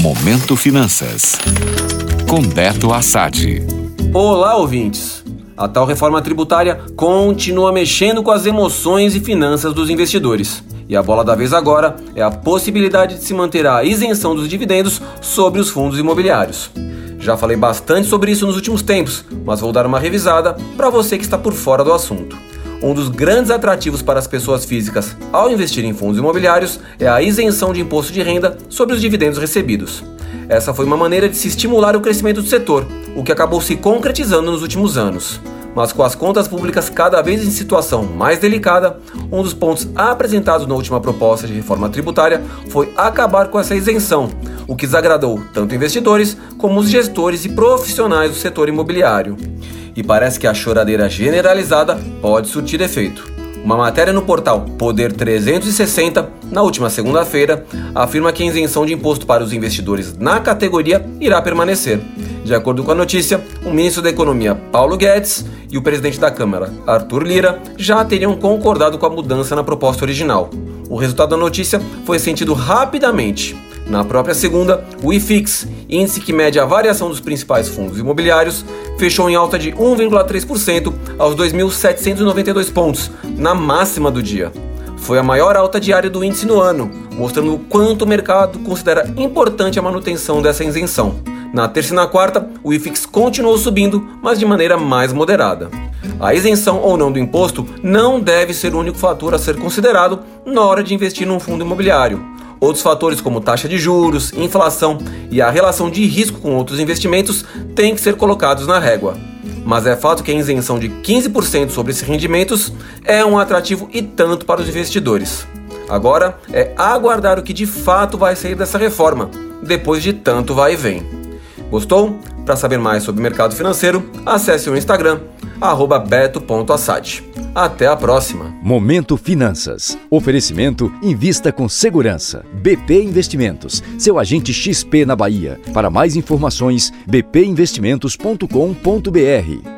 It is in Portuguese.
Momento Finanças, com Beto Assad. Olá, ouvintes! A tal reforma tributária continua mexendo com as emoções e finanças dos investidores. E a bola da vez agora é a possibilidade de se manter a isenção dos dividendos sobre os fundos imobiliários. Já falei bastante sobre isso nos últimos tempos, mas vou dar uma revisada para você que está por fora do assunto. Um dos grandes atrativos para as pessoas físicas ao investir em fundos imobiliários é a isenção de imposto de renda sobre os dividendos recebidos. Essa foi uma maneira de se estimular o crescimento do setor, o que acabou se concretizando nos últimos anos. Mas com as contas públicas cada vez em situação mais delicada, um dos pontos apresentados na última proposta de reforma tributária foi acabar com essa isenção, o que desagradou tanto investidores como os gestores e profissionais do setor imobiliário. E parece que a choradeira generalizada pode surtir efeito. Uma matéria no portal Poder 360, na última segunda-feira, afirma que a isenção de imposto para os investidores na categoria irá permanecer. De acordo com a notícia, o ministro da Economia, Paulo Guedes, e o presidente da Câmara, Arthur Lira, já teriam concordado com a mudança na proposta original. O resultado da notícia foi sentido rapidamente. Na própria segunda, o IFIX, índice que mede a variação dos principais fundos imobiliários, fechou em alta de 1,3% aos 2.792 pontos, na máxima do dia. Foi a maior alta diária do índice no ano, mostrando o quanto o mercado considera importante a manutenção dessa isenção. Na terça e na quarta, o IFIX continuou subindo, mas de maneira mais moderada. A isenção ou não do imposto não deve ser o único fator a ser considerado na hora de investir num fundo imobiliário. Outros fatores como taxa de juros, inflação e a relação de risco com outros investimentos têm que ser colocados na régua. Mas é fato que a isenção de 15% sobre esses rendimentos é um atrativo e tanto para os investidores. Agora é aguardar o que de fato vai sair dessa reforma, depois de tanto vai e vem. Gostou? Para saber mais sobre o mercado financeiro, acesse o Instagram, @beto.assad. Até a próxima. Momento Finanças. Oferecimento: invista com segurança. BP Investimentos, seu agente XP na Bahia. Para mais informações, bpinvestimentos.com.br.